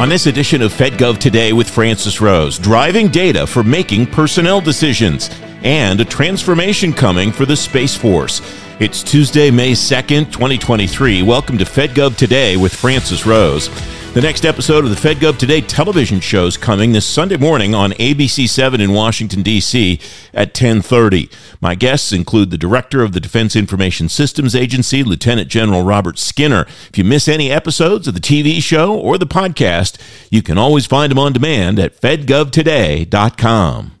on this edition of FedGov Today with Francis Rose, driving data for making personnel decisions, and a transformation coming for the Space Force. It's Tuesday, May 2nd, 2023. Welcome to FedGov Today with Francis Rose. The next episode of the FedGov Today television show is coming this Sunday morning on ABC7 in Washington, D.C. at 10:30. My guests include the Director of the Defense Information Systems Agency, Lieutenant General Robert Skinner. If you miss any episodes of the TV show or the podcast, you can always find them on demand at FedGovToday.com.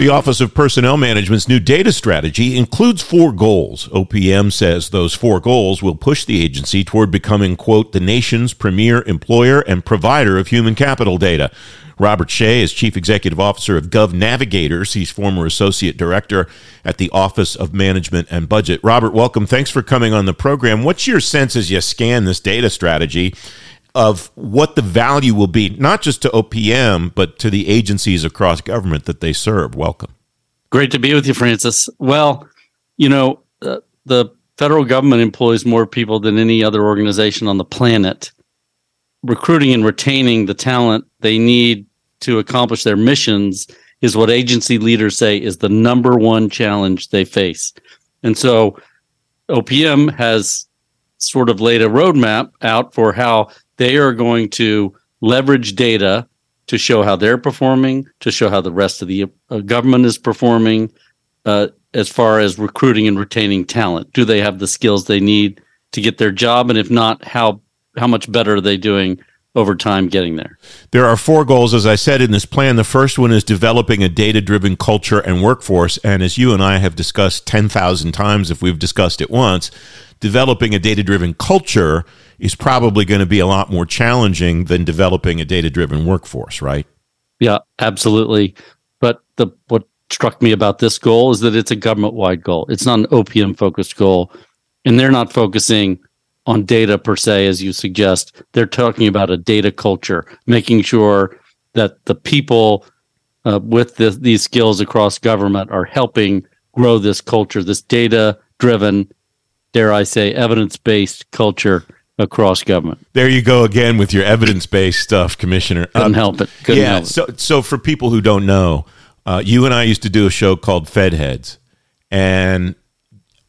The Office of Personnel Management's new data strategy includes four goals. OPM says those four goals will push the agency toward becoming, quote, the nation's premier employer and provider of human capital data. Robert Shea is Chief Executive Officer of Gov Navigators. He's former Associate Director at the Office of Management and Budget. Robert, welcome. Thanks for coming on the program. What's your sense as you scan this data strategy of what the value will be, not just to OPM, but to the agencies across government that they serve? Welcome. Great to be with you, Francis. Well, you know, the federal government employs more people than any other organization on the planet. Recruiting and retaining the talent they need to accomplish their missions is what agency leaders say is the number one challenge they face. And so OPM has sort of laid a roadmap out for how they are going to leverage data to show how they're performing, to show how the rest of the government is performing as far as recruiting and retaining talent. Do they have the skills they need to get their job? And if not, how much better are they doing over time getting there? There are four goals, as I said, in this plan. The first one is developing a data-driven culture and workforce. And as you and I have discussed 10,000 times, if we've discussed it once, developing a data-driven culture is probably going to be a lot more challenging than developing a data-driven workforce, right? Yeah, absolutely. But what struck me about this goal is that it's a government-wide goal. It's not an OPM-focused goal, and they're not focusing on data per se, as you suggest. They're talking about a data culture, making sure that the people with these skills across government are helping grow this culture, this data-driven, dare I say, evidence-based culture across government. There you go again with your evidence-based stuff, Commissioner. Couldn't help it. Couldn't help it. So for people who don't know, you and I used to do a show called Fed Heads, and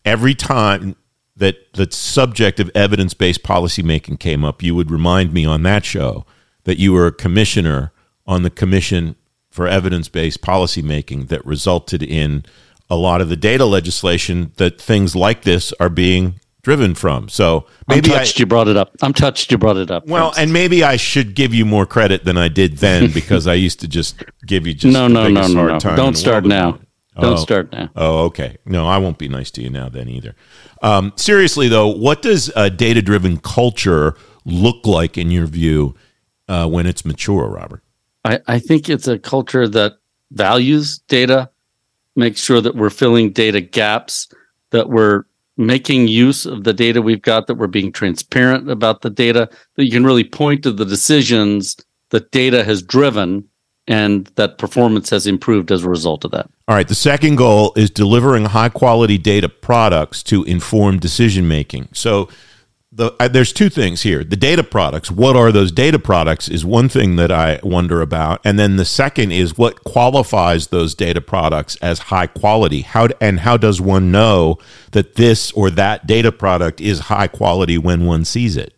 every time that the subject of evidence-based policymaking came up, you would remind me on that show that you were a commissioner on the Commission for Evidence-Based Policymaking that resulted in a lot of the data legislation that things like this are being driven from. So maybe I'm touched you brought it up. Well, and maybe I should give you more credit than I did then, because I used to just give you just no. Don't start now. Don't start now. Oh, okay. No, I won't be nice to you now then either. Seriously though, what does a data-driven culture look like in your view when it's mature, Robert? I think it's a culture that values data, makes sure that we're filling data gaps, that we're making use of the data we've got, that we're being transparent about the data, that you can really point to the decisions that data has driven and that performance has improved as a result of that. All right. The second goal is delivering high-quality data products to inform decision-making. So there's two things here. The data products, what are those data products is one thing that I wonder about. And then the second is what qualifies those data products as high quality. How does one know that this or that data product is high quality when one sees it?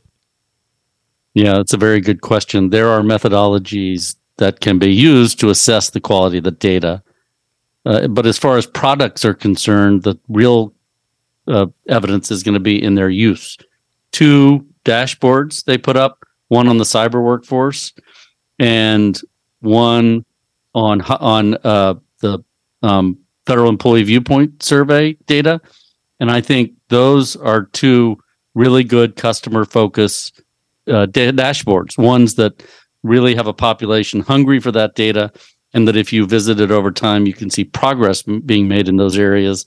Yeah, that's a very good question. There are methodologies that can be used to assess the quality of the data. But as far as products are concerned, the real evidence is going to be in their use. Two dashboards they put up, one on the cyber workforce and one on the Federal Employee Viewpoint Survey data. And I think those are two really good customer-focused dashboards, ones that really have a population hungry for that data, and that if you visit it over time, you can see progress being made in those areas,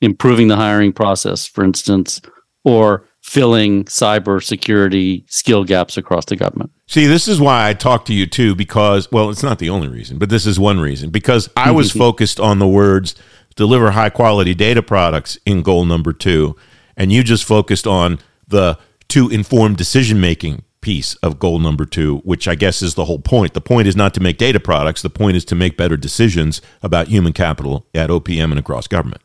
improving the hiring process, for instance, or filling cybersecurity skill gaps across the government. See, this is why I talked to you too, because, well, it's not the only reason, but this is one reason, because I was focused on the words deliver high quality data products in goal number two, and you just focused on the to informed decision-making piece of goal number two, which I guess is the whole point. The point is not to make data products. The point is to make better decisions about human capital at OPM and across government.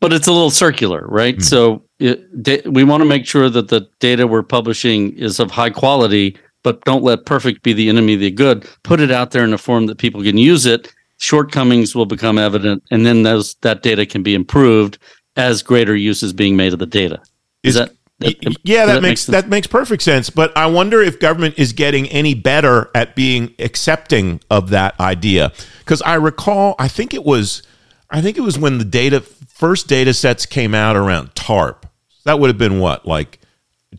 But it's a little circular, right? Mm-hmm. So we want to make sure that the data we're publishing is of high quality, but don't let perfect be the enemy of the good. Put it out there in a form that people can use it. Shortcomings will become evident, and then that data can be improved as greater use is being made of the data. That makes perfect sense. But I wonder if government is getting any better at being accepting of that idea. Because I recall, I think it was when the first data sets came out around TARP. That would have been what, like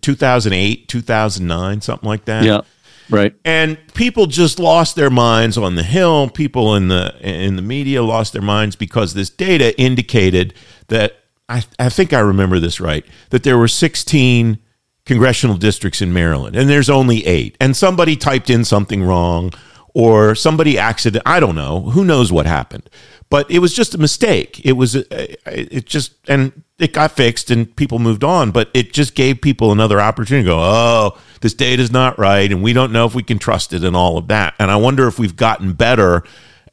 2008, 2009, something like that. Yeah, right. And people just lost their minds on the Hill. People in the media lost their minds because this data indicated that, I think I remember this right, that there were 16 congressional districts in Maryland, and there's only 8. And somebody typed in something wrong, or somebody I don't know. Who knows what happened? But it was just a mistake. And it got fixed, and people moved on. But it just gave people another opportunity to go, oh, this data's not right, and we don't know if we can trust it, and all of that. And I wonder if we've gotten better.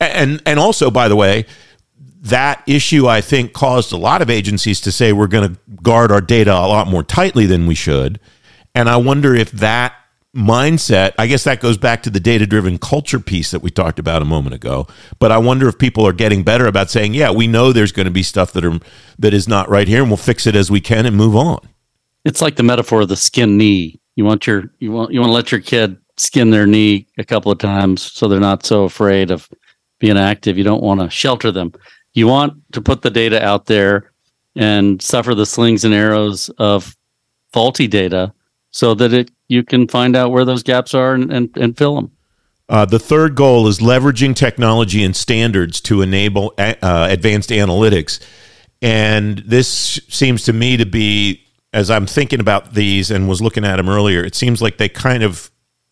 And also, by the way, that issue, I think, caused a lot of agencies to say we're going to guard our data a lot more tightly than we should. And I wonder if that mindset, I guess that goes back to the data-driven culture piece that we talked about a moment ago, but I wonder if people are getting better about saying, yeah, we know there's going to be stuff that is not right here, and we'll fix it as we can and move on. It's like the metaphor of the skin knee. You want to let your kid skin their knee a couple of times so they're not so afraid of being active. You don't want to shelter them. You want to put the data out there and suffer the slings and arrows of faulty data so that you can find out where those gaps are and fill them. The third goal is leveraging technology and standards to enable advanced analytics. And this seems to me to be, as I'm thinking about these and was looking at them earlier, it seems like they kind of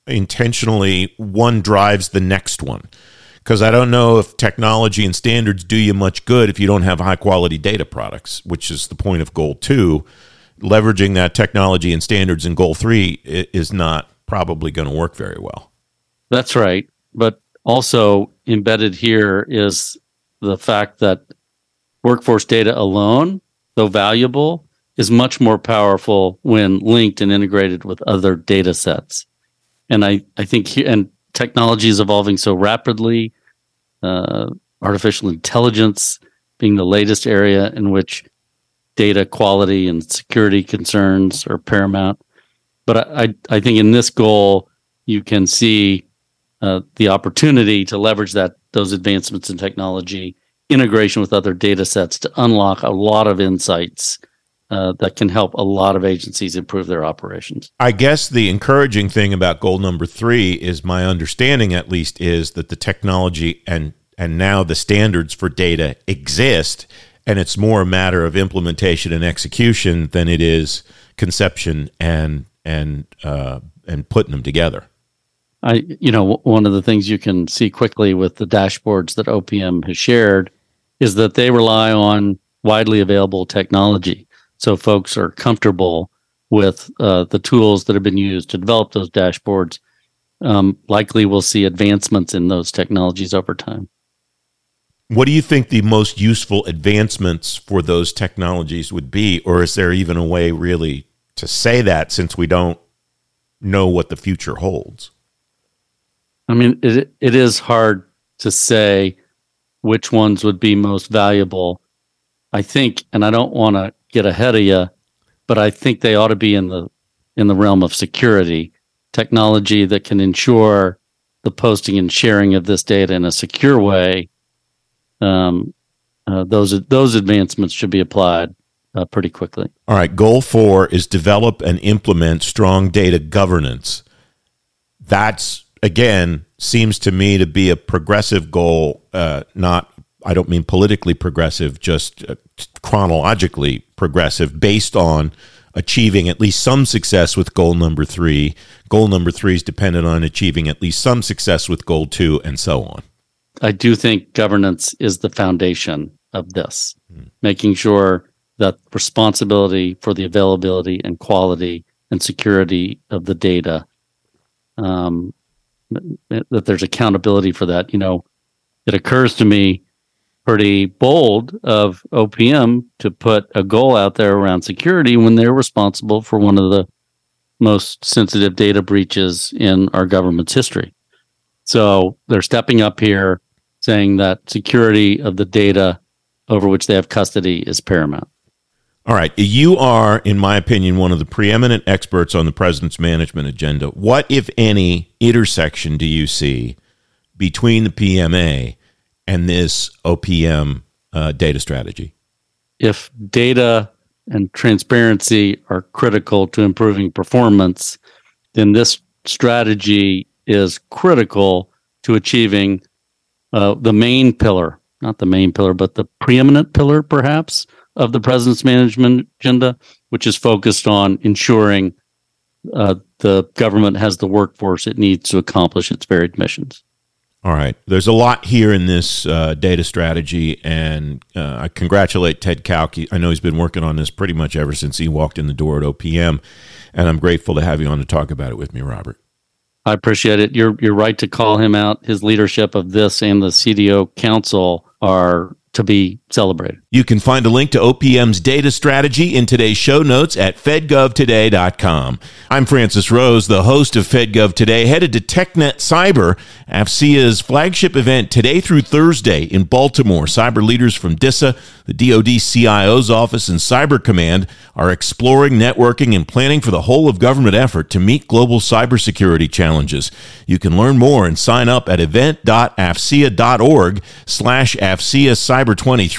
intentionally, one drives the next one. Because I don't know if technology and standards do you much good if you don't have high-quality data products, which is the point of Goal 2. Leveraging that technology and standards in Goal 3 is not probably going to work very well. That's right. But also embedded here is the fact that workforce data alone, though valuable, is much more powerful when linked and integrated with other data sets. And I think technology is evolving so rapidly. Artificial intelligence being the latest area in which data quality and security concerns are paramount. But I think in this goal, you can see the opportunity to leverage those advancements in technology, integration with other data sets to unlock a lot of insights that can help a lot of agencies improve their operations. I guess the encouraging thing about goal number 3 is my understanding, at least, is that the technology and now the standards for data exist, and it's more a matter of implementation and execution than it is conception and putting them together. One of the things you can see quickly with the dashboards that OPM has shared is that they rely on widely available technology. So folks are comfortable with the tools that have been used to develop those dashboards. Likely we'll see advancements in those technologies over time. What do you think the most useful advancements for those technologies would be? Or is there even a way really to say that, since we don't know what the future holds? I mean, it is hard to say which ones would be most valuable. I think, and I don't want to get ahead of you, but I think they ought to be in the realm of security. Technology that can ensure the posting and sharing of this data in a secure way, those advancements should be applied pretty quickly. All right, goal 4 is develop and implement strong data governance. That's, again, seems to me to be a progressive goal, I don't mean politically progressive, just chronologically progressive, based on achieving at least some success with goal number 3. Goal number 3 is dependent on achieving at least some success with goal 2, and so on. I do think governance is the foundation of this, making sure that responsibility for the availability and quality and security of the data, that there's accountability for that. You know, it occurs to me pretty bold of OPM to put a goal out there around security when they're responsible for one of the most sensitive data breaches in our government's history. So they're stepping up here, saying that security of the data over which they have custody is paramount. All right. You are, in my opinion, one of the preeminent experts on the president's management agenda. What, if any, intersection do you see between the PMA and this OPM data strategy? If data and transparency are critical to improving performance, then this strategy is critical to achieving the main pillar, not the main pillar, but the preeminent pillar, perhaps, of the president's management agenda, which is focused on ensuring the government has the workforce it needs to accomplish its varied missions. All right. There's a lot here in this data strategy, and I congratulate Ted Kauke. I know he's been working on this pretty much ever since he walked in the door at OPM, and I'm grateful to have you on to talk about it with me, Robert. I appreciate it. You're right to call him out. His leadership of this and the CDO Council are to be celebrated. You can find a link to OPM's data strategy in today's show notes at FedGovToday.com. I'm Francis Rose, the host of FedGov Today, headed to TechNet Cyber, AFCEA's flagship event today through Thursday in Baltimore. Cyber leaders from DISA, the DOD CIO's office, and Cyber Command are exploring, networking, and planning for the whole of government effort to meet global cybersecurity challenges. You can learn more and sign up at event.afcea.org/AFCEA Cyber 23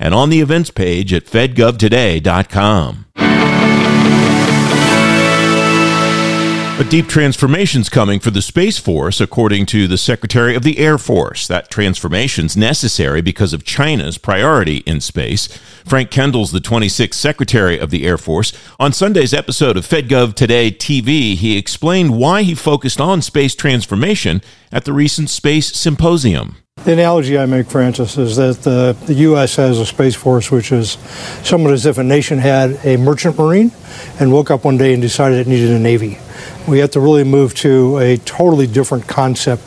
and on the events page at FedGovToday.com. A deep transformation's coming for the Space Force, according to the Secretary of the Air Force. That transformation's necessary because of China's priority in space. Frank Kendall's the 26th Secretary of the Air Force. On Sunday's episode of FedGov Today TV, he explained why he focused on space transformation at the recent Space Symposium. The analogy I make, Francis, is that the U.S. has a Space Force which is somewhat as if a nation had a merchant marine and woke up one day and decided it needed a navy. We have to really move to a totally different concept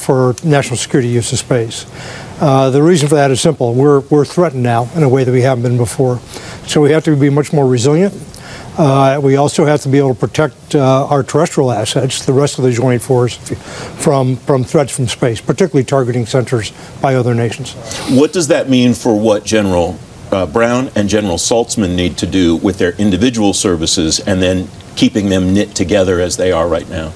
for national security use of space. The reason for that is simple. We're threatened now in a way that we haven't been before. So we have to be much more resilient. We also have to be able to protect our terrestrial assets, the rest of the joint force, from threats from space, particularly targeting centers by other nations. What does that mean for what General Brown and General Saltzman need to do with their individual services and then keeping them knit together as they are right now?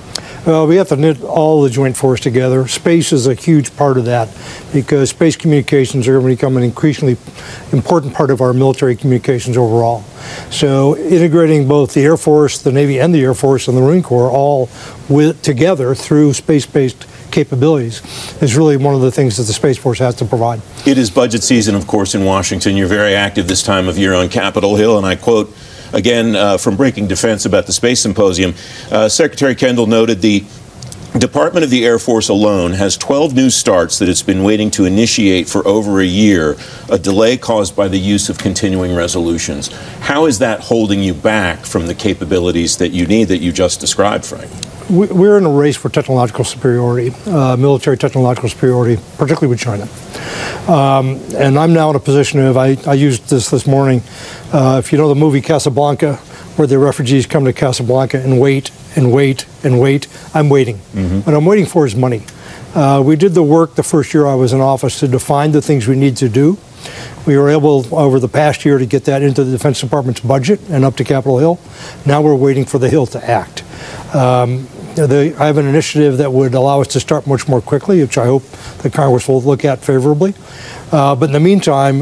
Well, we have to knit all the joint force together. Space is a huge part of that because space communications are going to become an increasingly important part of our military communications overall. So integrating both the Air Force, the Navy, and the Air Force and the Marine Corps all together through space-based capabilities is really one of the things that the Space Force has to provide. It is budget season, of course, in Washington. You're very active this time of year on Capitol Hill, and I quote, again, from Breaking Defense about the Space Symposium, Secretary Kendall noted the Department of the Air Force alone has 12 new starts that it's been waiting to initiate for over a year, a delay caused by the use of continuing resolutions. How is that holding you back from the capabilities that you need that you just described, Frank? We're in a race for technological superiority, military technological superiority, particularly with China. And I'm now in a position of, I used this morning, if you know the movie Casablanca, where the refugees come to Casablanca and wait. I'm waiting. Mm-hmm. What I'm waiting for is money. We did the work the first year I was in office to define the things we need to do. We were able, over the past year, to get that into the Defense Department's budget and up to Capitol Hill. Now we're waiting for the Hill to act. I have an initiative that would allow us to start much more quickly, which I hope the Congress will look at favorably. But in the meantime,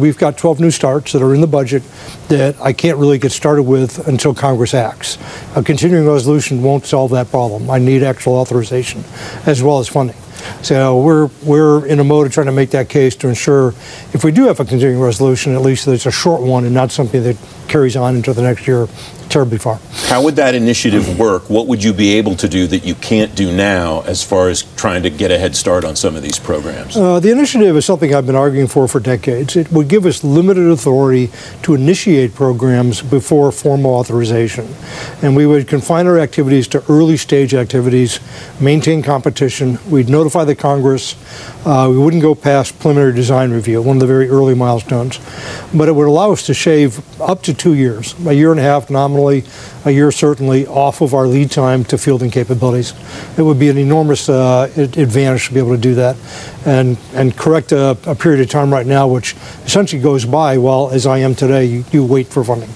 we've got 12 new starts that are in the budget that I can't really get started with until Congress acts. A continuing resolution won't solve that problem. I need actual authorization as well as funding. So we're in a mode of trying to make that case to ensure if we do have a continuing resolution, at least that it's a short one and not something that carries on into the next year, turbofan. How would that initiative work? What would you be able to do that you can't do now as far as trying to get a head start on some of these programs? The initiative is something I've been arguing for decades. It would give us limited authority to initiate programs before formal authorization. And we would confine our activities to early stage activities, maintain competition. We'd notify the Congress. We wouldn't go past preliminary design review, one of the very early milestones. But it would allow us to shave up to 2 years, a year and a half nominally, a year certainly, off of our lead time to fielding capabilities. It would be an enormous advantage to be able to do that and correct a period of time right now which essentially goes by while, as I am today, you wait for funding.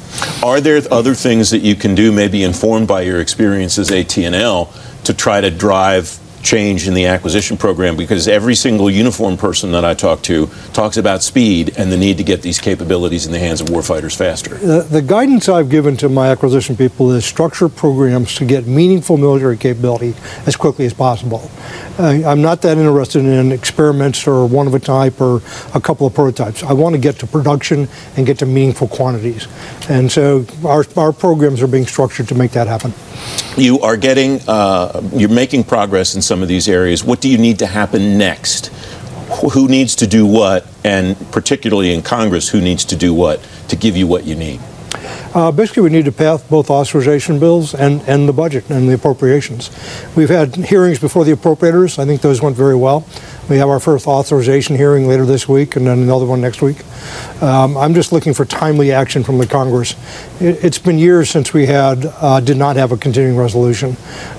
Are there other things that you can do, maybe informed by your experience as AT&L, to try to drive change in the acquisition program? Because every single uniform person that I talk to talks about speed and the need to get these capabilities in the hands of warfighters faster. The guidance I've given to my acquisition people is structure programs to get meaningful military capability as quickly as possible. I'm not that interested in experiments or one of a type or a couple of prototypes. I want to get to production and get to meaningful quantities. And so our programs are being structured to make that happen. You are getting, you're making progress in some of these areas. What do you need to happen next? Who needs to do what? And particularly in Congress, who needs to do what to give you what you need? Basically, we need to pass both authorization bills and the budget and the appropriations. We've had hearings before the appropriators. I think those went very well. We have our first authorization hearing later this week and then another one next week. I'm just looking for timely action from the Congress. It's been years since we had did not have a continuing resolution.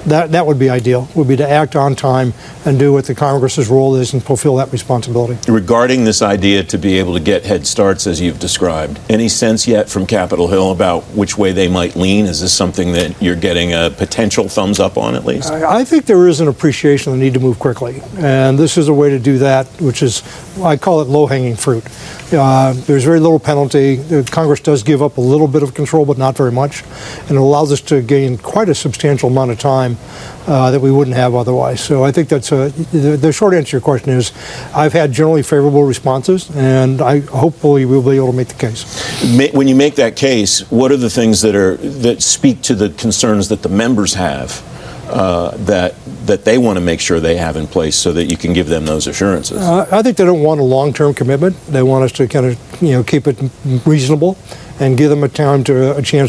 That would be ideal, would be to act on time and do what the Congress's role is and fulfill that responsibility. Regarding this idea to be able to get head starts as you've described, any sense yet from Capitol Hill about which way they might lean? Is this something that you're getting a potential thumbs up on, at least? I think there is an appreciation of the need to move quickly, and this is a way to do that, which is, I call it low-hanging fruit. There's very little penalty. Congress does give up a little bit of control, but not very much, and it allows us to gain quite a substantial amount of time that we wouldn't have otherwise. So I think that's the short answer to your question is I've had generally favorable responses, and I hopefully we'll be able to make the case. When you make that case, what are the things that speak to the concerns that the members have that they want to make sure they have in place so that you can give them those assurances? I think they don't want a long-term commitment. They want us to kind of keep it reasonable and give them a chance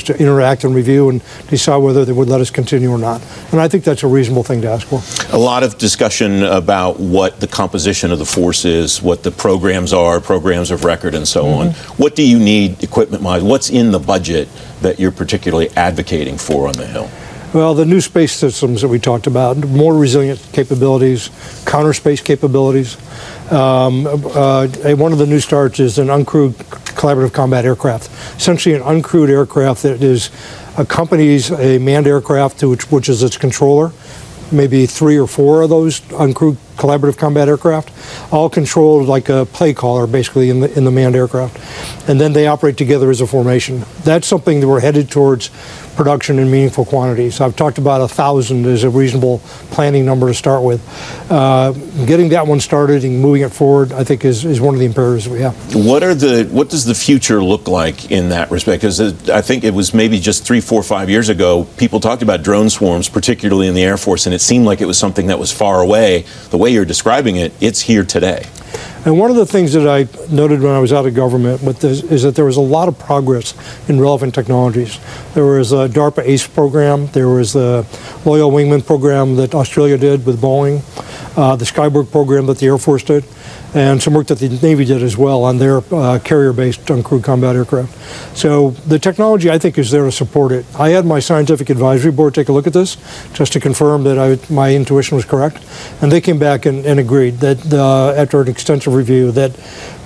to interact and review and decide whether they would let us continue or not. And I think that's a reasonable thing to ask for. A lot of discussion about what the composition of the force is, what the programs are, programs of record and so on. What do you need equipment-wise? What's in the budget that you're particularly advocating for on the Hill? Well, the new space systems that we talked about, more resilient capabilities, counter space capabilities. One of the new starts is an uncrewed collaborative combat aircraft, essentially an uncrewed aircraft that accompanies a manned aircraft, which is its controller. Maybe 3 or 4 of those uncrewed collaborative combat aircraft, all controlled like a play caller, basically in the manned aircraft, and then they operate together as a formation. That's something that we're headed towards production in meaningful quantities. I've talked about 1,000 as a reasonable planning number to start with. Getting that one started and moving it forward, I think, is one of the imperatives that we have. What does the future look like in that respect? Because I think it was maybe just 3, 4, 5 years ago, people talked about drone swarms, particularly in the Air Force, and it seemed like it was something that was far away. The way you're describing it, it's here today. And one of the things that I noted when I was out of government with this is that there was a lot of progress in relevant technologies. There was a DARPA ACE program. There was the Loyal Wingman program that Australia did with Boeing, the Skyborg program that the Air Force did, and some work that the Navy did as well on their carrier-based uncrewed combat aircraft. So the technology, I think, is there to support it. I had my scientific advisory board take a look at this just to confirm that my intuition was correct, and they came back and agreed that after an extensive review that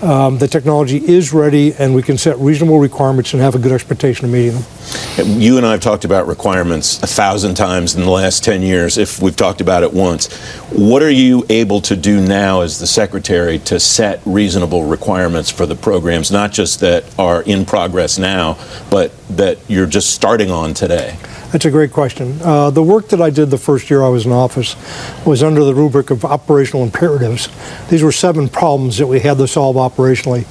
the technology is ready and we can set reasonable requirements and have a good expectation of meeting them. You and I have talked about requirements 1,000 times in the last 10 years, if we've talked about it once. What are you able to do now as the Secretary to set reasonable requirements for the programs, not just that are in progress now, but that you're just starting on today? That's a great question. The work that I did the first year I was in office was under the rubric of operational imperatives. These were 7 problems that we had to solve operationally.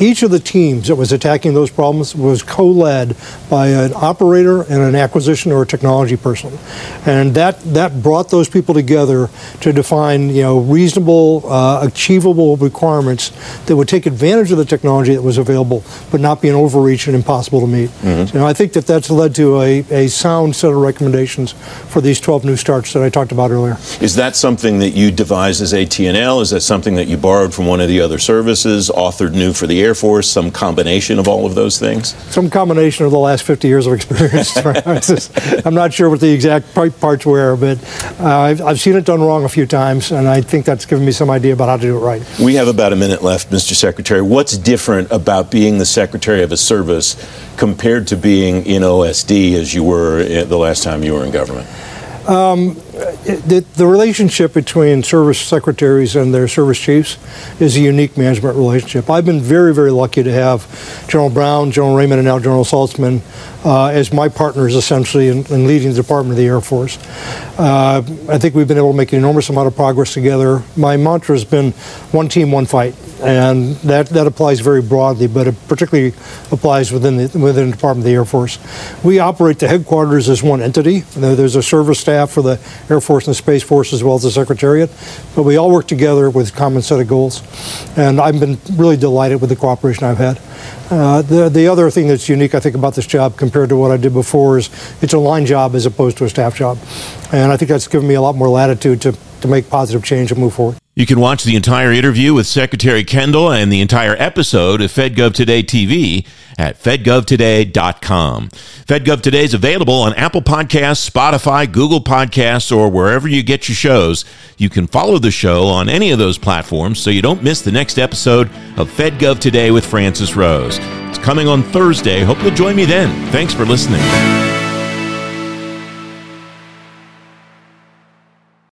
Each of the teams that was attacking those problems was co-led by an operator and an acquisition or a technology person. And that brought those people together to define, you know, reasonable, achievable requirements that would take advantage of the technology that was available, but not be an overreach and impossible to meet. Mm-hmm. So, you know, I think that's led to a sound set of recommendations for these 12 new starts that I talked about earlier. Is that something that you devised as AT&L? Is that something that you borrowed from one of the other services, authored new for the Air Force, some combination of all of those things? Some combination of the last 50 years of experience. I'm not sure what the exact parts were, but I've seen it done wrong a few times, and I think that's given me some idea about how to do it right. We have about a minute left, Mr. Secretary. What's different about being the Secretary of a service compared to being in OSD as you were the last time you were in government? The relationship between service secretaries and their service chiefs is a unique management relationship. I've been very, very lucky to have General Brown, General Raymond, and now General Saltzman as my partners, essentially, in leading the Department of the Air Force. I think we've been able to make an enormous amount of progress together. My mantra has been one team, one fight, and that applies very broadly, but it particularly applies within the Department of the Air Force. We operate the headquarters as one entity. There's a service staff for the Air Force and the Space Force as well as the Secretariat, but we all work together with a common set of goals, and I've been really delighted with the cooperation I've had. The other thing that's unique, I think, about this job compared to what I did before is it's a line job as opposed to a staff job, and I think that's given me a lot more latitude to make positive change and move forward. You can watch the entire interview with Secretary Kendall and the entire episode of FedGov Today TV at FedGovToday.com. FedGov Today is available on Apple Podcasts, Spotify, Google Podcasts, or wherever you get your shows. You can follow the show on any of those platforms so you don't miss the next episode of FedGov Today with Francis Rose. It's coming on Thursday. Hope you'll join me then. Thanks for listening.